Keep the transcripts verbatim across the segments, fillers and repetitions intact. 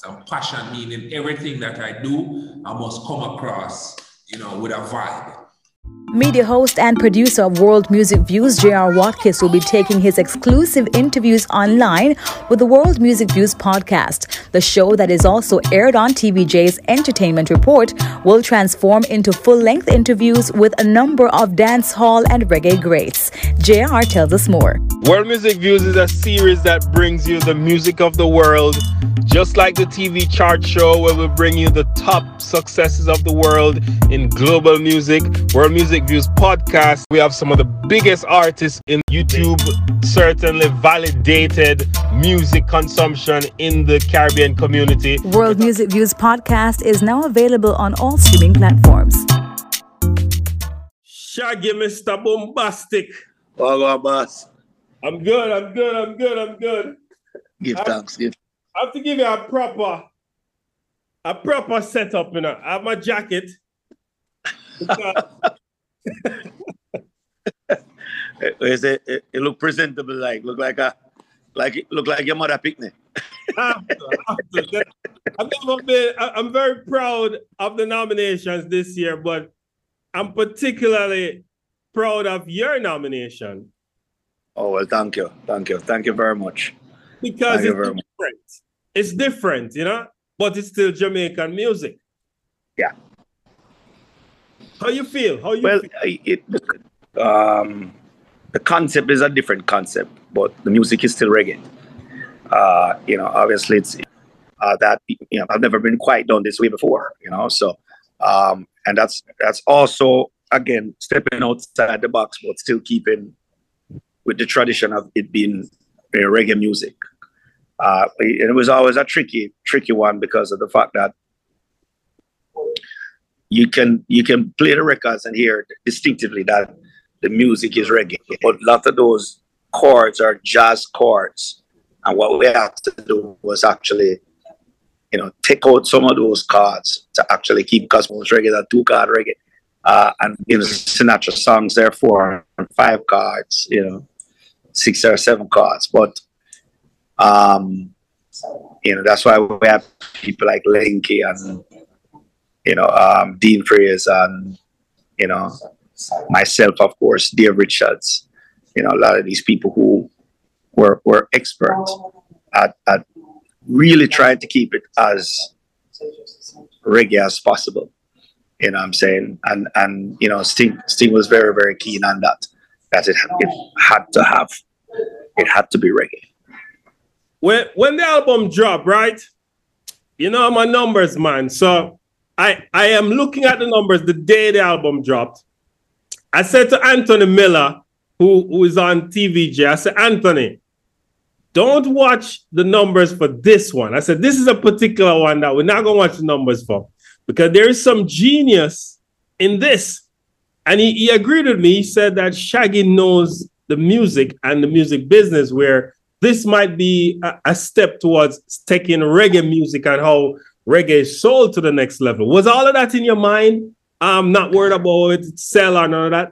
It's a passion, meaning everything that I do, I must come across, you know, with a vibe. Media host and producer of World Music Views, J R. Watkins, will be taking his exclusive interviews online with the World Music Views podcast. The show that is also aired on T V J's Entertainment Report will transform into full-length interviews with a number of dance hall and reggae greats. J R tells us more. World Music Views is a series that brings you the music of the world, just like the T V chart show, where we bring you the top successes of the world in global music. World Music Views podcast, we have some of the biggest artists in YouTube, certainly validated music consumption in the Caribbean community. World Music Views podcast is now available on all streaming platforms. Shaggy, Mister Bombastic. How are you, boss? I'm good, I'm good, I'm good, I'm good. Give thanks, give. I have to give you a proper, a proper setup, you know. I have my jacket. It, it, it look presentable, like look like a like look like your mother picnic. after, after I've never been, I'm very proud of the nominations this year, but I'm particularly proud of your nomination. Oh well, thank you, thank you, thank you very much. Because thank it's different, much. It's different, you know, but it's still Jamaican music. Yeah. How you feel? How you well, feel? It, um, the concept is a different concept, but the music is still reggae. Uh, you know, obviously, it's uh, that you know I've never been quite done this way before. You know, so um, and that's that's also again stepping outside the box, but still keeping with the tradition of it being uh, reggae music. Uh, and it was always a tricky, tricky one because of the fact that. You can you can play the records and hear distinctively that the music is reggae, but a lot of those chords are jazz chords, and what we had to do was actually, you know, take out some of those chords to actually keep, because most reggae are two chord reggae, uh, and you know, Sinatra songs there four and five chords, you know, six or seven chords, but um, you know that's why we have people like Linky and. You know, um, Dean Freyers and, you know, myself, of course, Dear Richards, you know, a lot of these people who were, were experts at, at really trying to keep it as reggae as possible. You know what I'm saying? And, and you know, Sting, Sting was very, very keen on that, that it, it had to have, it had to be reggae. When, when the album dropped, right? You know, I'm a numbers man, so... I, I am looking at the numbers the day the album dropped. I said to Anthony Miller, who, who is on T V J, I said, Anthony, don't watch the numbers for this one. I said, this is a particular one that we're not going to watch the numbers for, because there is some genius in this. And he, he agreed with me. He said that Shaggy knows the music and the music business, where this might be a, a step towards taking reggae music and how reggae sold to the next level. Was all of that in your mind? I'm not worried about it, sell or none of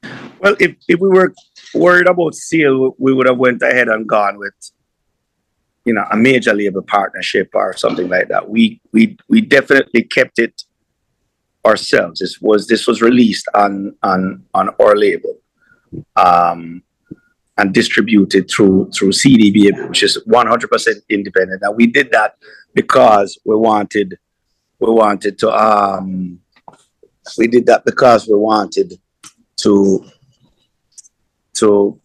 that? Well, if, if we were worried about sale, we would have went ahead and gone with, you know, a major label partnership or something like that. We we we definitely kept it ourselves. This was this was released on on on our label, um, and distributed through through C D B, which is one hundred percent independent. And we did that because we wanted, we wanted to, um, we did that because we wanted to, to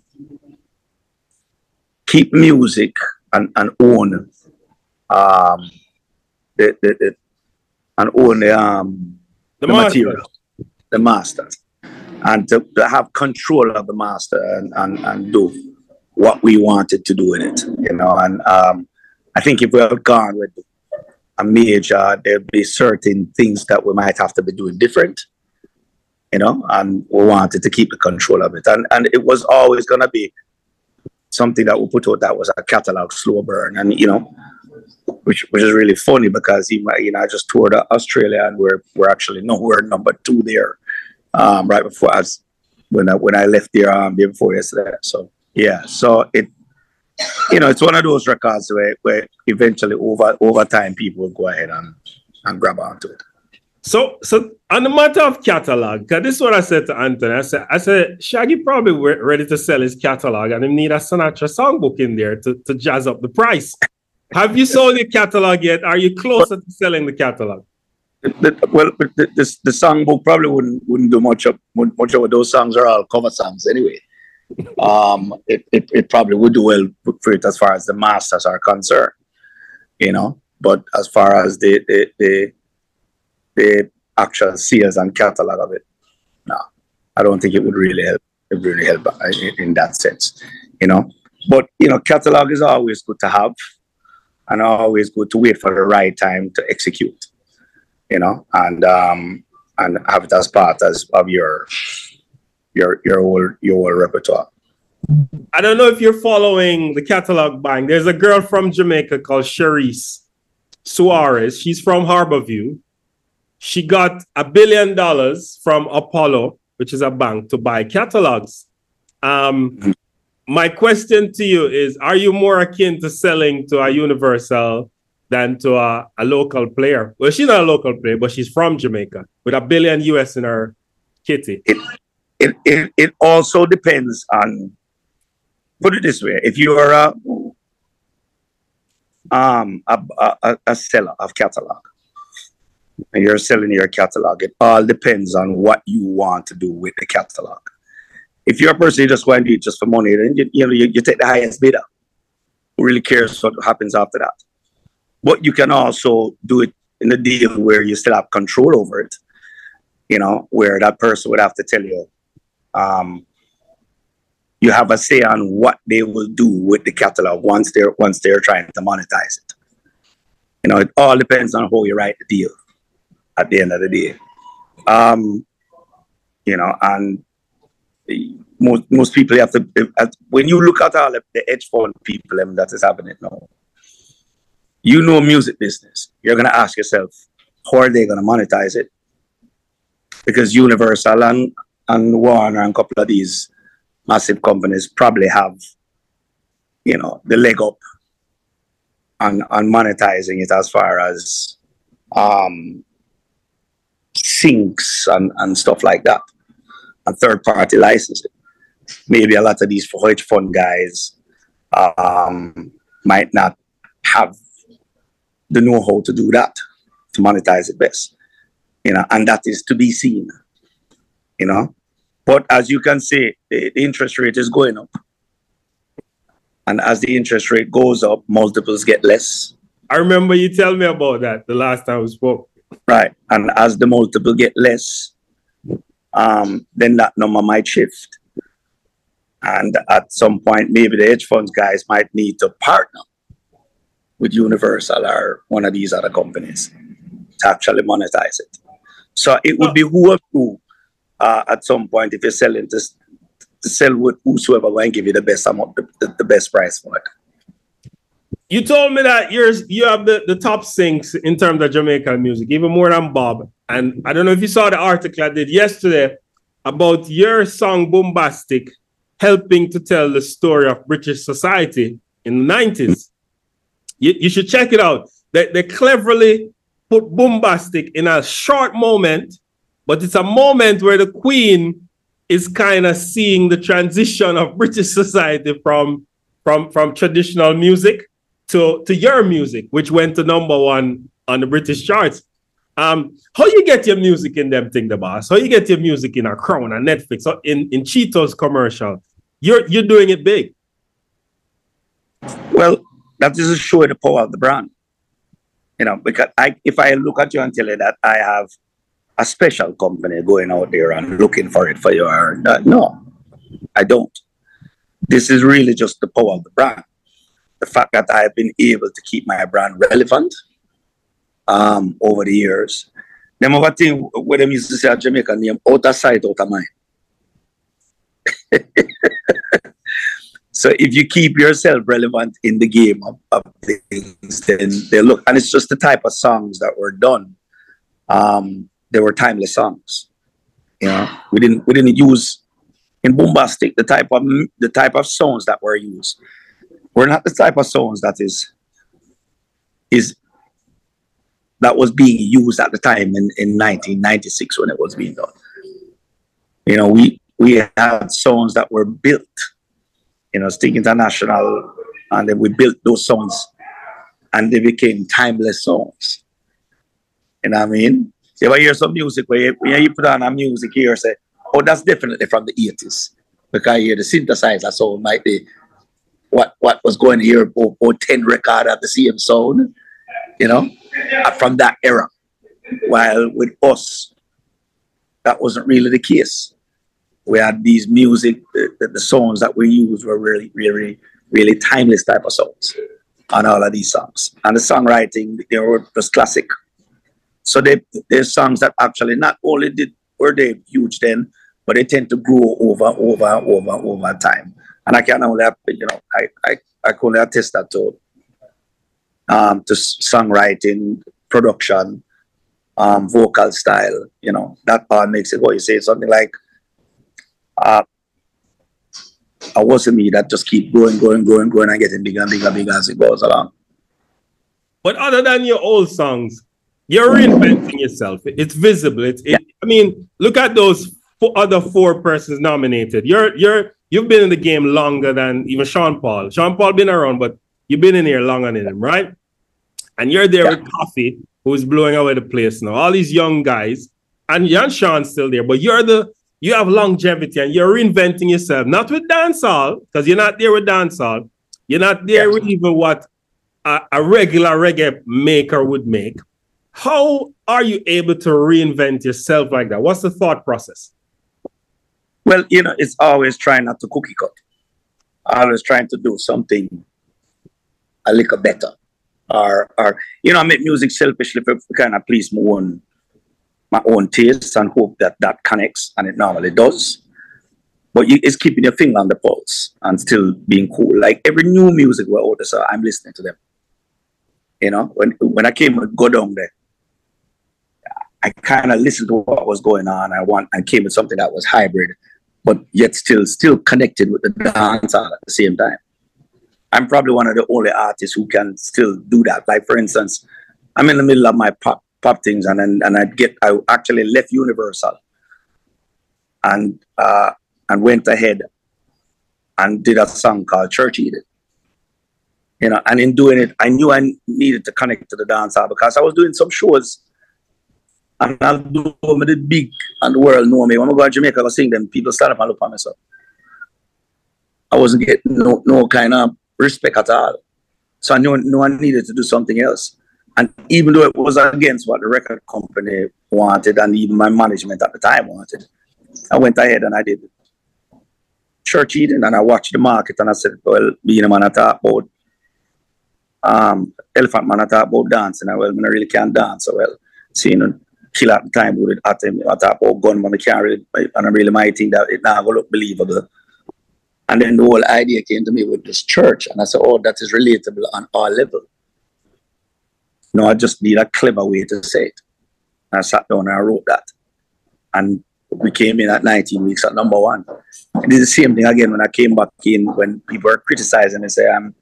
keep music and, and own, um, the, the, the and own the, um, the, the material, the masters, and to, to have control of the master and, and, and do what we wanted to do in it, you know, and, um, I think if we had gone with a major, there'd be certain things that we might have to be doing different, you know, and we wanted to keep the control of it. And and it was always going to be something that we put out that was a catalog slow burn. And, you know, which which is really funny because, you know, I just toured Australia and we're, we're actually nowhere number two there, um, right before us, when I, when I left there um, day before yesterday. So, yeah, so it, you know, it's one of those records where, where eventually over over time people will go ahead and, and grab onto it. So, so on the matter of catalog, cause this is what I said to Anthony. I said, I said, Shaggy probably re ready to sell his catalog, and him need a Sinatra songbook in there to, to jazz up the price. Have you sold your catalog yet? Are you closer to selling the catalog? The, the, well, the, the, the songbook probably wouldn't wouldn't do much of much of those songs are all cover songs anyway. um, it, it it probably would do well for it as far as the masters are concerned, you know. But as far as the the the the actual sales and catalog of it, no, I don't think it would really help. It really help in, in that sense, you know. But you know, catalog is always good to have, and always good to wait for the right time to execute, you know, and um, and have it as part as of your your your whole your whole repertoire. I don't know if you're following the catalog buying. There's a girl from Jamaica called Charisse Suarez. She's from Harborview. She got a billion dollars from Apollo, which is a bank, to buy catalogs. Um, my question to you is, are you more akin to selling to a Universal than to a, a local player? Well, she's not a local player, but she's from Jamaica with a billion U S in her kitty. It, it, it, it also depends on, put it this way, if you are a, um, a, a, a seller of catalog, and you're selling your catalog, it all depends on what you want to do with the catalog. If you're a person who just want to do it just for money, then you, you know you, you take the highest bidder. Who really cares what happens after that? But you can also do it in a deal where you still have control over it. You know, where that person would have to tell you, um, you have a say on what they will do with the catalog once they're once they're trying to monetize it. You know, it all depends on how you write the deal. At the end of the day, um, you know, and most most people have to. When you look at all the hedge fund people, I mean, that is happening now. You know, music business. You're gonna ask yourself, how are they gonna monetize it? Because Universal and and Warner and a couple of these massive companies probably have, you know, the leg up on on monetizing it as far as. Um, Syncs and, and stuff like that, and third party licensing. Maybe a lot of these hedge fund guys um, might not have the know-how to do that, to monetize it best, you know, and that is to be seen, you know. But as you can see, the, the interest rate is going up, and as the interest rate goes up, multiples get less. I remember you telling me about that the last time we spoke. Right, and as the multiple get less, um, then that number might shift, and at some point, maybe the hedge funds guys might need to partner with Universal or one of these other companies to actually monetize it. So it would be who who uh, at some point, if you're selling this, to sell with whosoever will give you the best amount, the, the, the best price for it. You told me that you're, you have the, the top syncs in terms of Jamaican music, even more than Bob. And I don't know if you saw the article I did yesterday about your song Bombastic helping to tell the story of British society in the nineties. You, you should check it out. They, they cleverly put Bombastic in a short moment, but it's a moment where the Queen is kind of seeing the transition of British society from, from, from traditional music to, to your music, which went to number one on the British charts. Um, how you get your music in them thing, the boss? How you get your music in a Crown, a Netflix, or in, in Cheetos commercial? You're, you're doing it big. Well, that is a show the power of the brand. You know, because I, if I look at you and tell you that I have a special company going out there and looking for it for you, uh, no, I don't. This is really just the power of the brand. The fact that I've been able to keep my brand relevant um, over the years. Them other thing where them used to say at Jamaica name, out of sight, out of mind. So if you keep yourself relevant in the game of, of things, then they look. And it's just the type of songs that were done. Um, they were timeless songs. You know, we didn't we didn't use in Bombastic the type of the type of songs that were used. were not the type of songs that is is that was being used at the time in, in nineteen ninety-six when it was being done. You know, we we had songs that were built, you know, Sting International, and then we built those songs and they became timeless songs. You know what I mean? So if I hear some music where you, where you put on a music here, say, oh, that's definitely from the eighties. Because you hear the synthesizer sound might be what what was going here for, for ten record at the same sound, you know, from that era. While with us, that wasn't really the case. We had these music, the, the, the songs that we used were really, really, really timeless type of songs on all of these songs. And the songwriting, they were just classic. So they, they're songs that actually not only did were they huge then, but they tend to grow over, over, over, over time. And I can only, you know, I, I, I can only attest that to, um, to songwriting, production, um, vocal style, you know, that part makes it what you say, something like, uh, it wasn't me that just keep going, going, going, going and getting bigger and bigger and bigger as it goes along. But other than your old songs, you're reinventing yourself. It's visible. It's, yeah. it, I mean, look at those four, other four persons nominated. You're, you're, you've been in the game longer than even Sean Paul. Sean Paul been around, but you've been in here longer than him, right? And you're there yeah. with Coffee, who's blowing away the place now. All these young guys, and, and Sean's still there, but you're the, you have longevity and you're reinventing yourself. Not with dancehall, because you're not there with dancehall. You're not there yeah. with even what a, a regular reggae maker would make. How are you able to reinvent yourself like that? What's the thought process? Well, you know, it's always trying not to cookie cut. Always trying to do something a little better. Or, or you know, I make music selfishly for kind of please my own, my own taste and hope that that connects, and it normally does. But you, it's keeping your finger on the pulse and still being cool. Like every new music we're older, so I'm listening to them. You know, when, when I came with Go Down there, I kind of listened to what was going on. I want I came with something that was hybrid, but yet still still connected with the dancehall at the same time. I'm probably one of the only artists who can still do that. Like for instance, I'm in the middle of my pop pop things, and and, and I get I actually left Universal, and uh, and went ahead and did a song called Church Eated. You know, and in doing it, I knew I needed to connect to the dancehall because I was doing some shows. And I'll do the big and the world know me. When I go to Jamaica, I go sing them. People stand up and look at myself. I wasn't getting no, no kind of respect at all. So I knew, knew I needed to do something else. And even though it was against what the record company wanted and even my management at the time wanted, I went ahead and I did Church Eating, and I watched the market and I said, well, being a man I talk about, um, Elephant Man I talk about dancing. I, well, I really can't dance so well. So, you know, kill at the time with it at him at that or gun when I can't really and I really might think that it now will look believable. And then the whole idea came to me with this church, and I said, oh, that is relatable on our level. No, I just need a clever way to say it. And I sat down and I wrote that. And we came in at nineteen weeks at number one. I did the same thing again when I came back in when people were criticizing and say I'm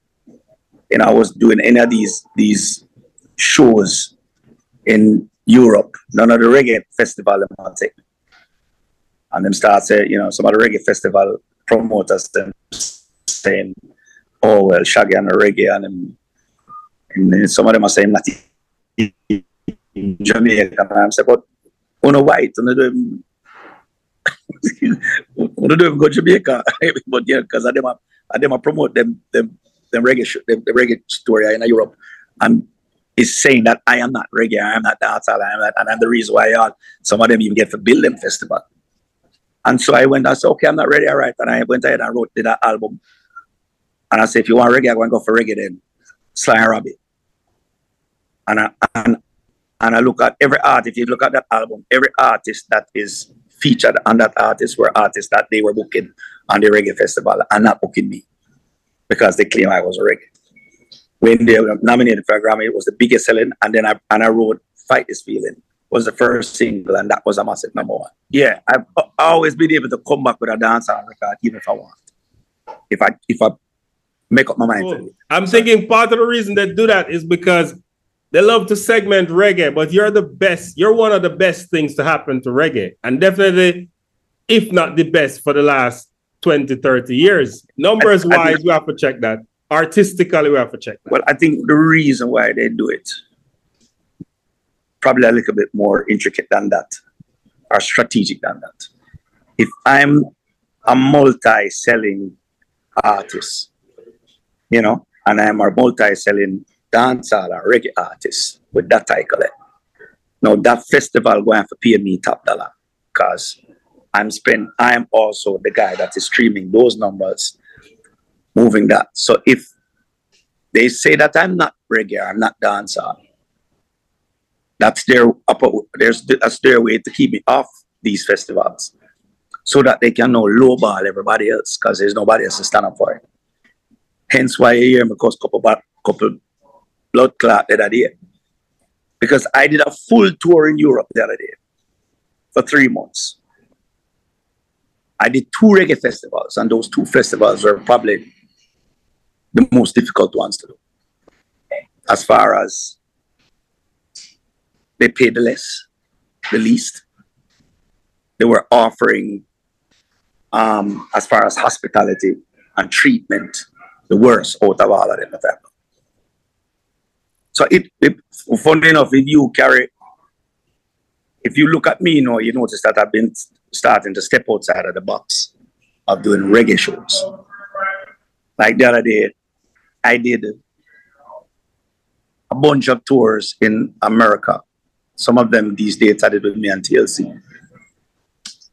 you know, I was doing any of these these shows in Europe, none of the reggae festival them want to take. And them start saying, you know, some of the reggae festival promoters them saying, oh, well, Shaggy and the reggae, and, them, and then some of them are saying, not in Jamaica. And I'm saying, but, oh, no, white, and they don't even go to Jamaica. But yeah, because I them are, I them are promote them, them, them reggae, them, the reggae story in Europe. And is saying that I am not reggae, I am not dancehall, I am not, and I'm the reason why uh, some of them even get for build them festival. And so I went, I said, okay, I'm not ready, all right. And I went ahead and wrote did that album. And I said, if you want reggae, I'm going to go for reggae then. Sly and Robbie. And I, and, and I look at every artist, if you look at that album, every artist that is featured on that artist were artists that they were booking on the reggae festival and not booking me because they claim I was a reggae. When they were nominated for a Grammy, it was the biggest selling. And then I and I wrote Fight This Feeling was the first single, and that was a massive number one. Yeah, I've always been able to come back with a dancehall record, even if I want. If I if I make up my mind. Cool. I'm thinking part of the reason they do that is because they love to segment reggae, but you're the best. You're one of the best things to happen to reggae. And definitely, if not the best for the last twenty, thirty years. Numbers I, I wise, think, we have to check that. Artistically, we have to check that. Well, I think the reason why they do it, probably a little bit more intricate than that, or strategic than that. If I'm a multi-selling artist, you know, and I'm a multi-selling dancehall or reggae artist with that title. Now that festival going to pay me top dollar because I'm spend. I'm also the guy that is streaming those numbers, moving that. So if they say that I'm not reggae, I'm not dancehall, that's their upper. There's that's their way to keep me off these festivals, so that they can now lowball everybody else because there's nobody else to stand up for it. Hence why you hear me cause couple couple. blood clot the other day. Because I did a full tour in Europe the other day for three months. I did two reggae festivals, and those two festivals were probably the most difficult ones to do. As far as they paid the less, the least. They were offering, um, as far as hospitality and treatment, the worst out of all of them. So it, it, funny enough, if you carry, if you look at me, you know, you notice that I've been starting to step outside of the box of doing reggae shows. Like the other day, I did a bunch of tours in America. Some of them these days I did with me and T L C.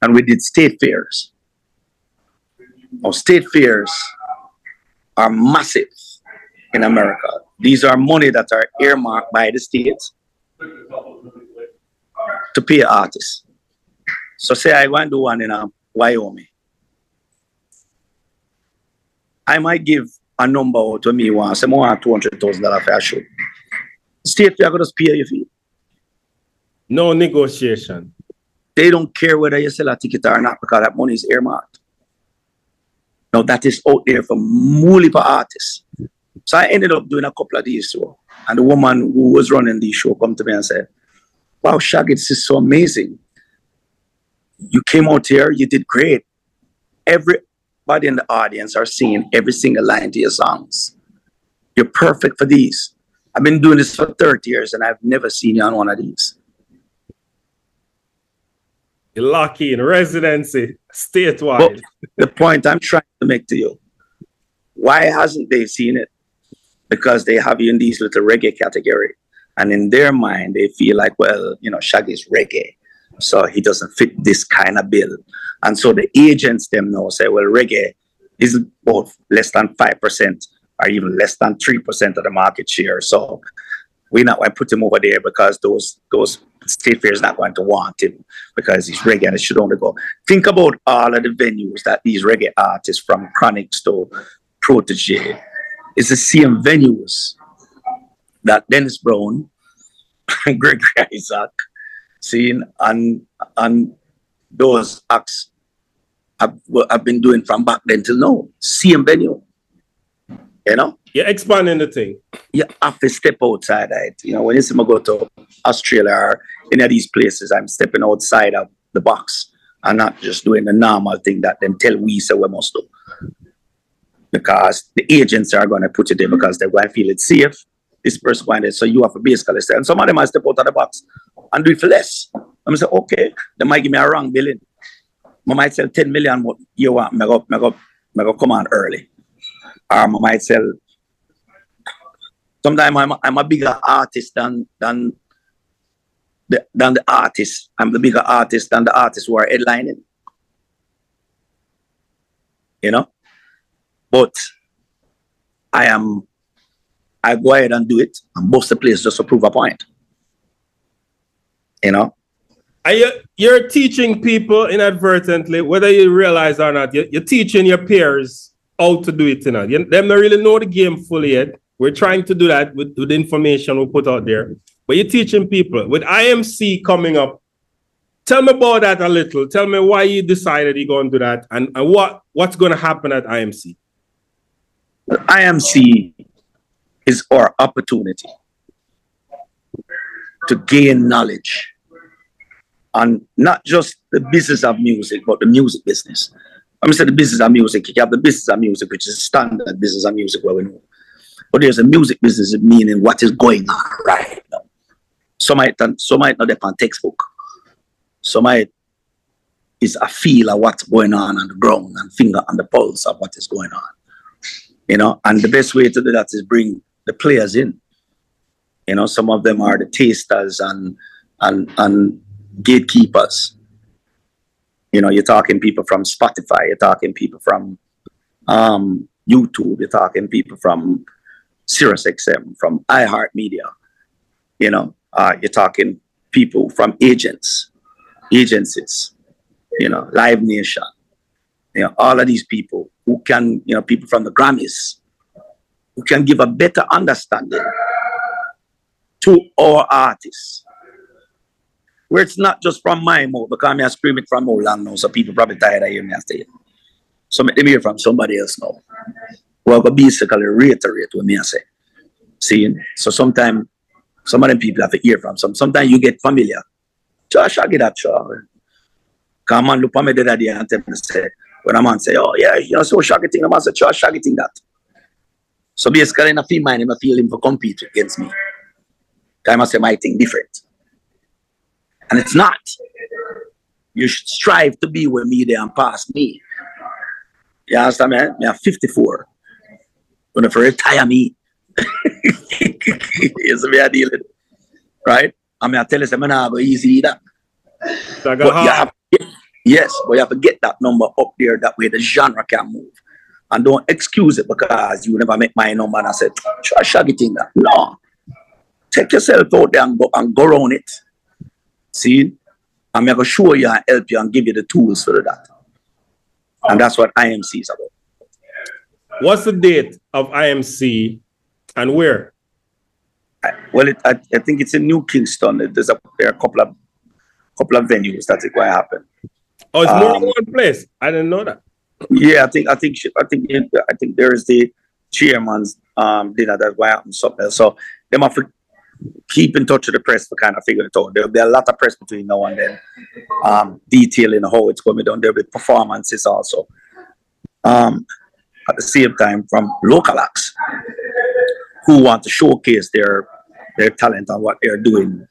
And we did state fairs. Now, state fairs are massive in America. These are money that are earmarked by the states to pay artists. So say I want to do one in um, Wyoming. I might give a number to me once, more than two hundred thousand dollars for a show. State, they are going to pay your fee. No negotiation. They don't care whether you sell a ticket or not because that money is earmarked. Now that is out there for multiple artists. So I ended up doing a couple of these shows. And the woman who was running the show come to me and said, wow, Shaggy, this is so amazing. You came out here, you did great. Everybody in the audience are singing every single line to your songs. You're perfect for these. I've been doing this for thirty years and I've never seen you on one of these. You're lucky in residency, statewide. But the point I'm trying to make to you, why hasn't they seen it? Because they have you in these little reggae category. And in their mind, they feel like, well, you know, Shaggy's reggae. So he doesn't fit this kind of bill. And so the agents them now say, well, reggae is both less than five percent or even less than three percent of the market share. So we're not going to put him over there because those those state fairs not going to want him because he's reggae and it should only go. Think about all of the venues that these reggae artists from Chronics to Protégé. It's the same venues that Dennis Brown and Gregory Isaac seen and, and those acts I've, I've been doing from back then till now. Same venue. You know? You're expanding the thing. You have to step outside of it. You know, when you see me go to Australia or any of these places, I'm stepping outside of the box and not just doing the normal thing that them tell we say we must do. Because the agents are going to put you there because they're going to feel it's safe. This person going there, so you have a basically say, and some of them might step out of the box and do it for less. I'm say, okay, they might give me a wrong billing. I might sell ten million, what you want, I go, I go, I go come on early. Or I might sell, sometimes I'm a, I'm a bigger artist than, than, the, than the artist. I'm the bigger artist than the artists who are headlining. You know? But I am, I go ahead and do it and bust the place just to prove a point. You know? Are you, you're teaching people inadvertently, whether you realize or not, you're, you're teaching your peers how to do it. You know? you, they don't really know the game fully yet. We're trying to do that with, with the information we put out there. But you're teaching people. With I M C coming up, tell me about that a little. Tell me why you decided you're going to do that and, and what, what's going to happen at I M C. I M C is our opportunity to gain knowledge on not just the business of music, but the music business. I'm saying the business of music. You have the business of music, which is standard business of music where we know. But there's a music business, meaning what is going on right now. Some might, some might not depend on textbook. Some might is a feel of what's going on on the ground and finger on the pulse of what is going on. You know, and the best way to do that is bring the players in. You know, some of them are the tasters and and and gatekeepers. You know, you're talking people from Spotify, you're talking people from um, YouTube, you're talking people from Sirius X M, from iHeartMedia. You know, uh, you're talking people from agents, agencies, you know, Live Nation. You know, all of these people who can, you know, people from the Grammys, who can give a better understanding to our artists. Where it's not just from my mouth, because I scream it from old land now, so people probably tired of hearing me after it. So let me hear from somebody else now. Well, I basically reiterate what me I say. See, so sometimes some of them people have to hear from some. Sometimes you get familiar. Josh, I get that show. Come on, look at me the day and tell me say, when a man say, oh yeah, you know, so Shaggy thing, the man say, Josh, Shaggy thing that. So basically, in a few mind, I feel him for compete against me. I must say my thing different. And it's not. You should strive to be with me there and pass me. You understand me? I'm fifty-four. When if you retire me, it's me I deal with. Right? I'm going to tell you something, I'm not going to easy either. But you have to get, yes, but you have to get that number up there, that way the genre can move. And don't excuse it because you never make my number and I said, try Shaggy thing that. No. Take yourself out there and go, and go around it. See, I'm going to show you and help you and give you the tools for that. And that's what I M C is about. What's the date of I M C and where? I, well, it, I, I think it's in New Kingston. It, there's a, there are a couple of, couple of venues that's going to happen. Oh, it's um, more than one place. I didn't know that. Yeah, I think I think I think I think there is the chairman's um, dinner that's going to happen somewhere. So they might keep in touch with the press to kind of figure it out. There'll be a lot of press between now and then, um, detailing how it's going to be done. There'll be performances also. Um, at the same time, from local acts who want to showcase their their talent and what they're doing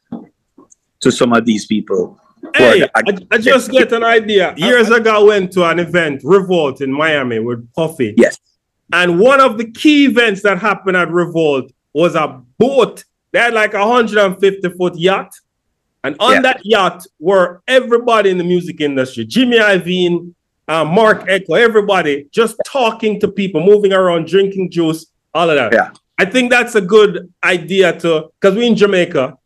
to some of these people. Hey, the, I, I just get an idea. Years ago, I went to an event, Revolt in Miami with Puffy. Yes. And one of the key events that happened at Revolt was a boat. They had like a one hundred fifty foot yacht. And on yeah. that yacht were everybody in the music industry. Jimmy Iovine, uh, Mark Echo, everybody just talking to people, moving around, drinking juice, all of that. Yeah. I think that's a good idea to, because we're in Jamaica.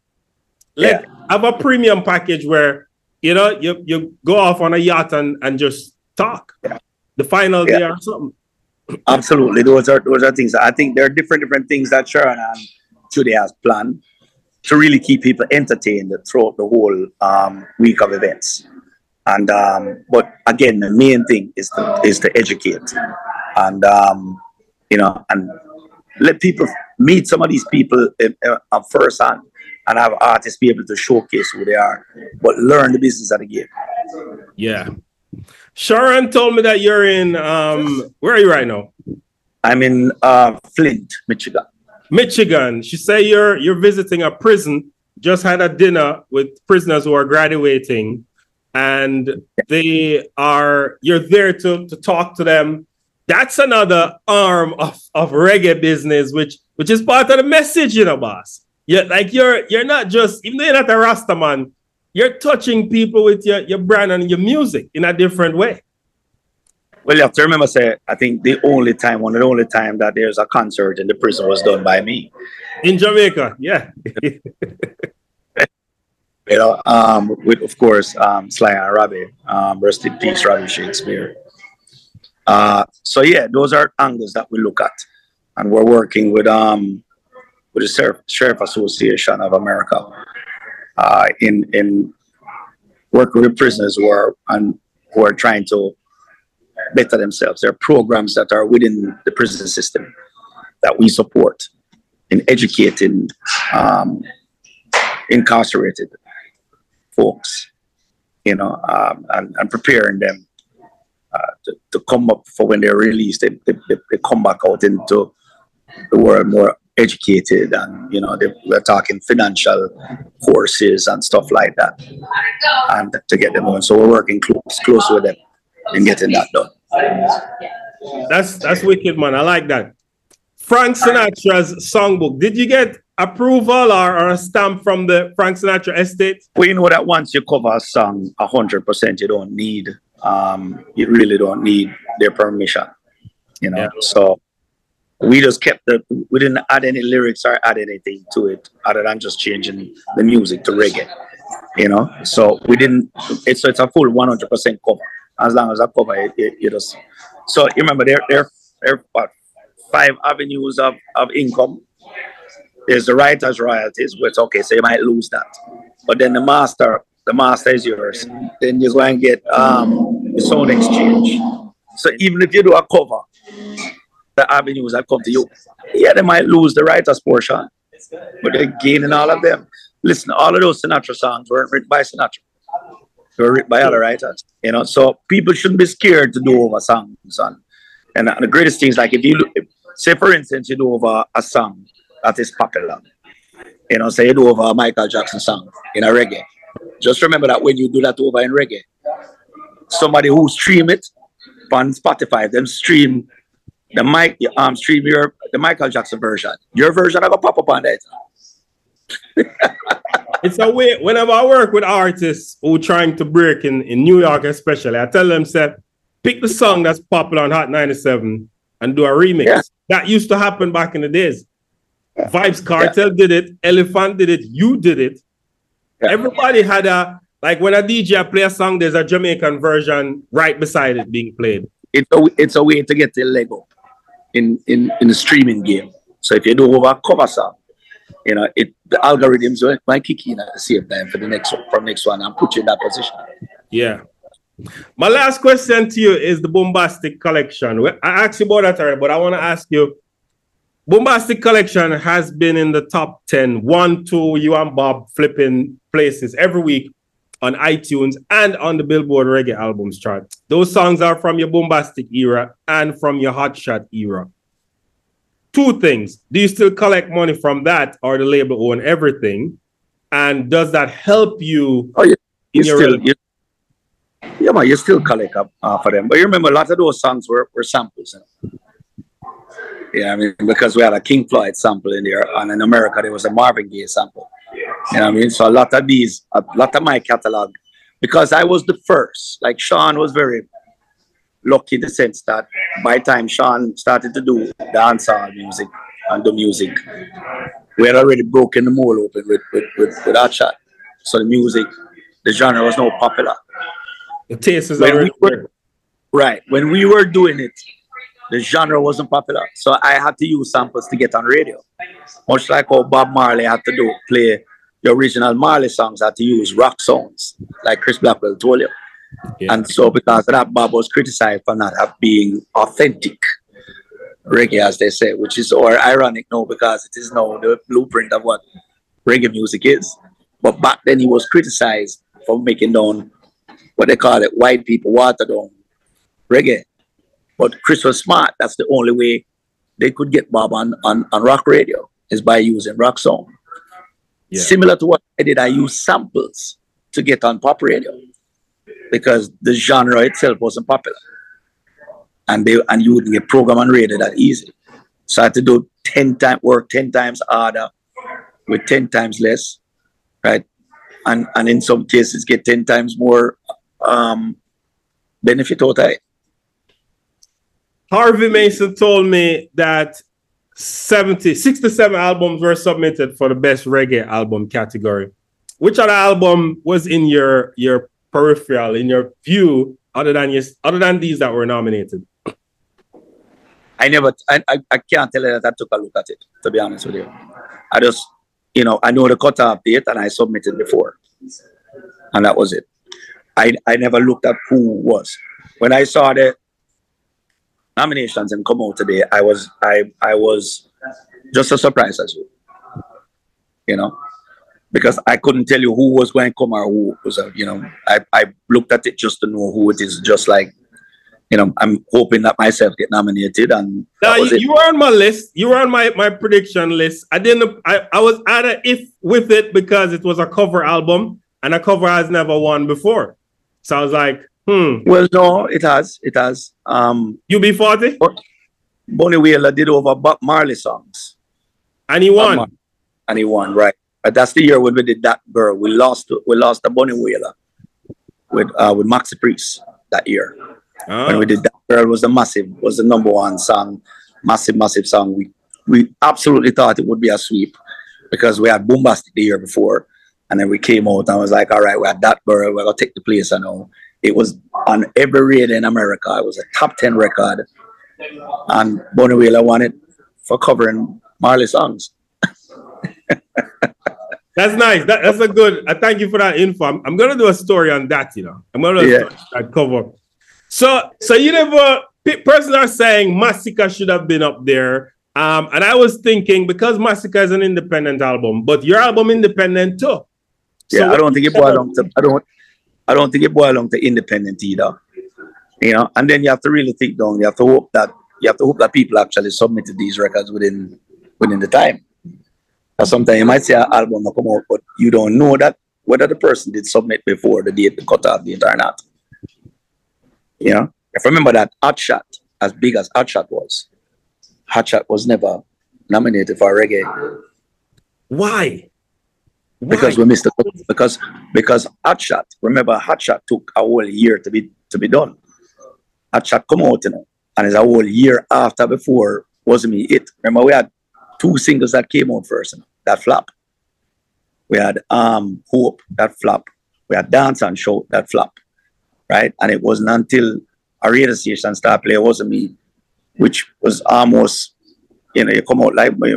Let, yeah. Have a premium package where, you know, you, you go off on a yacht and, and just talk. Yeah. The final yeah. day or something. Absolutely. Those are, those are things. I think there are different, different things that Sharon and Judy has planned to really keep people entertained throughout the whole um, week of events. And um, but again, the main thing is to, is to educate and um, you know, and let people meet some of these people uh, uh, firsthand, and have artists be able to showcase who they are, but learn the business of the game. Yeah, Sharon told me that you're in. Um, where are you right now? I'm in uh, Flint, Michigan. Michigan. She said you're you're visiting a prison. Just had a dinner with prisoners who are graduating, and they are you're there to to talk to them. That's another arm of of reggae business, which which is part of the message, you know, boss. Yeah, like you're you're not just, even though you're not a Rasta man, you're touching people with your your brand and your music in a different way. Well, you have to remember, say, I think the only time, one of the only time that there's a concert in the prison was done by me. In Jamaica, yeah. You know, um, with, of course, um, Sly and Robbie, um, rest in peace, Robbie Shakespeare. Uh, so, yeah, those are angles that we look at. And we're working with, um, with the Sheriff, Sheriff Association of America uh, in, in working with prisoners who are, and who are trying to better themselves. There are programs that are within the prison system that we support in educating um, incarcerated folks, you know, um, and, and preparing them uh, to, to come up for when they're released, they, they, they come back out into the world more educated, and you know, they, we're talking financial courses and stuff like that, and to get them on. So we're working close, close with them in getting that done. That's that's wicked, man. I like that. Frank Sinatra's songbook. Did you get approval or, or a stamp from the Frank Sinatra estate? Well, you know that once you cover a song a hundred percent, you don't need, um, you really don't need their permission. You know, yeah. So we just kept the, we didn't add any lyrics or add anything to it other than just changing the music to reggae, you know. So we didn't, it's, so it's a full one hundred percent cover. As long as I cover it, it, it just, so you remember there, there, there are five avenues of, of income. There's the writer's royalties, which, okay, so you might lose that. But then the master, the master is yours. Then you go and get um, the sound exchange. So even if you do a cover, the avenues that come to you, yeah, they might lose the writer's portion, but they're gaining all of them. Listen, all of those Sinatra songs weren't written by Sinatra. They were written by other writers, you know, so people shouldn't be scared to do over songs. And, and the greatest thing is, like, if you, if, say, for instance, you do over a song that is popular, you know, say you do over a Michael Jackson song in a reggae. Just remember that when you do that over in reggae, somebody who stream it on Spotify, them stream the Mike, um, stream your the Michael Jackson version. Your version, I gonna pop up on that. It's a way. Whenever I work with artists who are trying to break in, in New York, especially, I tell them, say, pick the song that's popular on Hot ninety-seven and do a remix. Yeah. That used to happen back in the days. Yeah. Vibes Cartel yeah. did it. Elephant did it. You did it. Yeah. Everybody had a, like when a D J play a song, there's a Jamaican version right beside it being played. It's a, it's a way to get the leg up in in in the streaming game. So if you do over a cover song, you know, it the algorithms might kick in at the same time for the next one, from next one, and put you in that position. Yeah. My last question to you is the Bombastic Collection. I asked you about that already, but I want to ask you. Bombastic Collection has been in the top ten, one, two, you and Bob flipping places every week on iTunes and on the Billboard Reggae Albums chart. Those songs are from your Bombastic era and from your Hotshot era. Two things. Do you still collect money from that, or the label own everything? And does that help you? Oh, yeah. You still, you, yeah, man, you still collect up uh, for them. But you remember, a lot of those songs were, were samples. Yeah, I mean, because we had a King Floyd sample in there, and in America, there was a Marvin Gaye sample. You know what I mean? So a lot of these, a lot of my catalog, because I was the first. Like, Sean was very lucky in the sense that by the time Sean started to do dancehall music and the music, we had already broken the mold open with with, with, with Hatchot. So the music, the genre was no popular. The taste is already there. Right. When we were doing it, the genre wasn't popular. So I had to use samples to get on radio. Much like how Bob Marley had to do, play the original Marley songs, had to use rock songs, like Chris Blackwell told you. Yeah. And so because of that, Bob was criticized for not being authentic reggae, as they say, which is or ironic now, because it is now the blueprint of what reggae music is. But back then he was criticized for making down, what they call it, white people water down reggae. But Chris was smart. That's the only way they could get Bob on, on, on rock radio, is by using rock song. Yeah. Similar to what I did, I used samples to get on pop radio because the genre itself wasn't popular. And they and you wouldn't get program on radio that easy. So I had to do ten times work, ten times harder with ten times less, right? And, and in some cases get ten times more um, benefit out of it. Harvey Mason told me that seventy, sixty-seven albums were submitted for the best reggae album category. Which other album was in your your peripheral, in your view, other than your, other than these that were nominated? I never, I, I, I can't tell you that I took a look at it, to be honest with you. I just, you know, I know the cutoff date and I submitted before. And that was it. I, I never looked at who was. When I saw the nominations and come out today, I was I I was just as surprised as you. You know? Because I couldn't tell you who was going to come or who was, you know, I, I looked at it just to know who it is, just like, you know, I'm hoping that myself get nominated. And now, you, you were on my list. You were on my, my prediction list. I didn't, I, I was at a if with it because it was a cover album and a cover has never won before. So I was like, hmm. Well, no, it has. It has. Um, U B forty? Bunny Wailer did over Bob Marley songs. And he won. And he won, right. That's the year when we did that girl. We lost. We lost a Bunny Wailer with uh, with Maxi Priest that year. Oh. When we did that girl, was the massive, was the number one song, massive, massive song. We we absolutely thought it would be a sweep because we had Bombastic the year before, and then we came out and was like, all right, we had that girl. We're gonna take the place. I know it was on every radio in America. It was a top ten record, and Bunny Wailer won it for covering Marley songs. That's nice. That, that's a good. I uh, thank you for that info. I'm, I'm gonna do a story on that. You know, I'm gonna do a yeah. story that cover. So, so you never. Persons are saying Massica should have been up there. Um, and I was thinking because Massica is an independent album, but your album independent too. So yeah, I don't think it boils down to. I don't. I don't think it boils down to independent either. You know, and then you have to really think down. You have to hope that you have to hope that people actually submitted these records within within the time. Sometimes you might say an album will come out, but you don't know that whether the person did submit before the date, the cutoff date or not. You know, if I remember that Hotshot, as big as Hotshot was, Hotshot was never nominated for reggae. Why? Why? Because we missed the because because Hotshot. Remember, Hotshot took a whole year to be to be done. Hotshot come out, you know, and it's a whole year after before wasn't me it. Remember, we had two singles that came out first, you know, that flop. We had um, Hope, that flop. We had Dance and Show, that flop, right? And it wasn't until a radio station started playing Wasn't Me, which was almost, you know, you come out like, but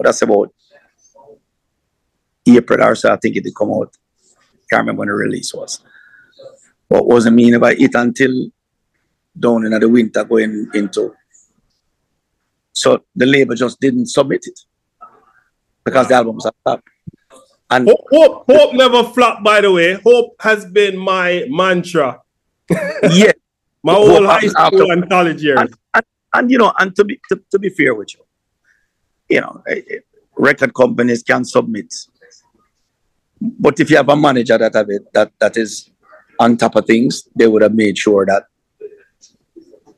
that's about April or so, I think it did come out. Can't remember when the release was. But Wasn't Me never hit until down in the winter going into. So the label just didn't submit it because the albums are up. And Hope, Hope, Hope never flopped, by the way. Hope has been my mantra. Yeah. My Hope whole high school and college years. And, and, and, you know, and to be, to, to be fair with you, you know, record companies can submit. But if you have a manager that have it, that, that is on top of things, they would have made sure that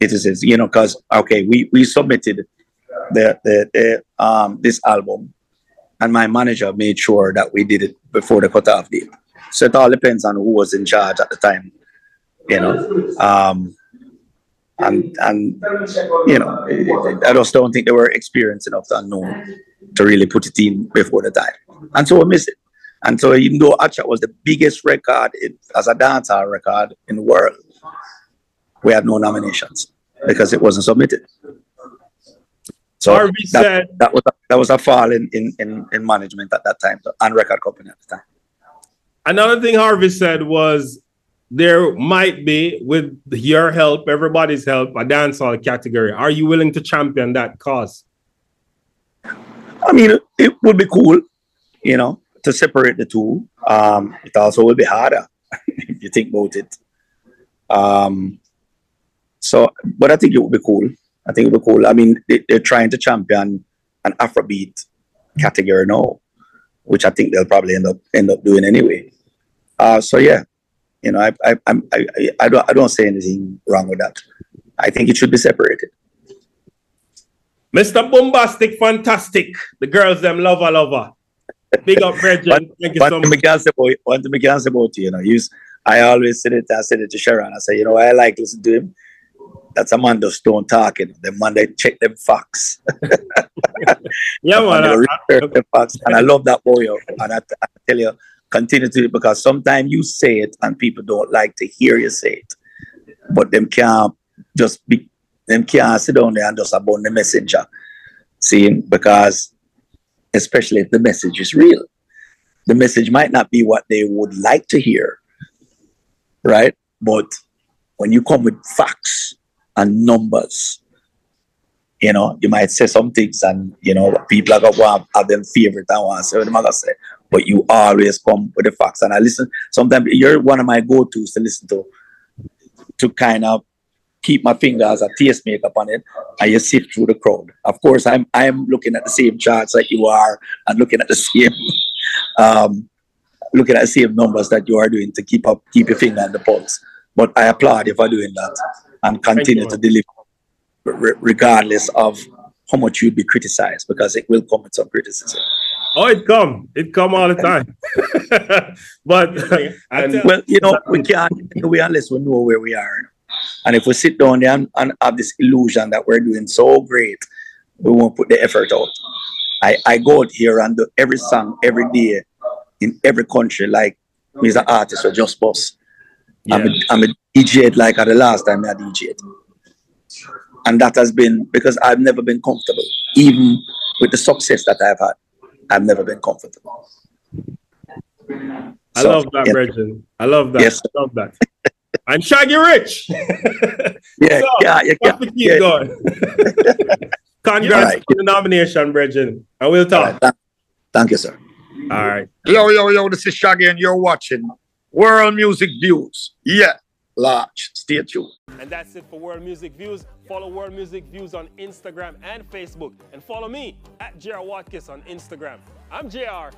it is, you know, because, okay, we, we submitted The, the, the um this album, and my manager made sure that we did it before the cutoff date. So it all depends on who was in charge at the time, you know. Um, and and you know, it, it, I just don't think they were experienced enough to know to really put it in before the time, and so we missed it. And so even though Hatchot was the biggest record it, as a dancehall record in the world, we had no nominations because it wasn't submitted. So that, said, that, was a, that was a fall in, in, in, in management at that time, and record company at the time. Another thing Harvey said was there might be, with your help, everybody's help, a dancehall category. Are you willing to champion that cause? I mean, it would be cool, you know, to separate the two. Um, it also will be harder if you think about it. Um, so, but I think it would be cool. I think it would be cool. I mean, they, they're trying to champion an Afrobeat category now, which I think they'll probably end up end up doing anyway. Uh, so yeah, you know, I I I'm, I I don't I don't say anything wrong with that. I think it should be separated. Mister Bombastic, fantastic. The girls them love a lover. Big up, Bridget. Thank you so much. One thing I can say about you, you know, use I always said it. I said it to Sharon. I said, you know, I like listening to him. That's a man just don't talk it. The man they check them facts. Yeah, man. The facts. And I love that boy. And I, I tell you, continue to do it because sometimes you say it and people don't like to hear you say it. But them can't just be them can't sit down there and just about the messenger. See, because especially if the message is real. The message might not be what they would like to hear. Right? But when you come with facts and numbers you know, you might say some things and, you know, people are going to have, have them favorite and want to say what they're going to say. But you always come with the facts. And I listen, sometimes you're one of my go-tos to listen to, to kind of keep my finger as a taste maker on it, and you sift through the crowd. Of course, I'm I'm looking at the same charts that you are, and looking at the same um, looking at the same numbers that you are doing to keep up, keep your finger on the pulse. But I applaud you for doing that and continue to deliver, re regardless of how much you'd be criticized, because it will come with some criticism. Oh, it come, it come all the time. But and, well, you know, we can't we unless we know where we are. And if we sit down there and, and have this illusion that we're doing so great, we won't put the effort out. I, I go out here and do every song, every day, in every country, like me as an artist or just boss. Yeah. I'm, a, I'm a D J like at the last time I D J'd. And that has been because I've never been comfortable. Even with the success that I've had, I've never been comfortable. I so, love that, yeah. Reggie. I love that. Yes. I love that. And Shaggy Rich. yeah, so, yeah, yeah, yeah, keep yeah. going. Congrats right. for the nomination, Bridget. I will talk. Right, thank, thank you, sir. All right. Yo, yo, yo, this is Shaggy, and you're watching World Music Views. Yeah, large. Stay tuned. And that's it for World Music Views. Follow World Music Views on Instagram and Facebook. And follow me at J R Watkins on Instagram. I'm J R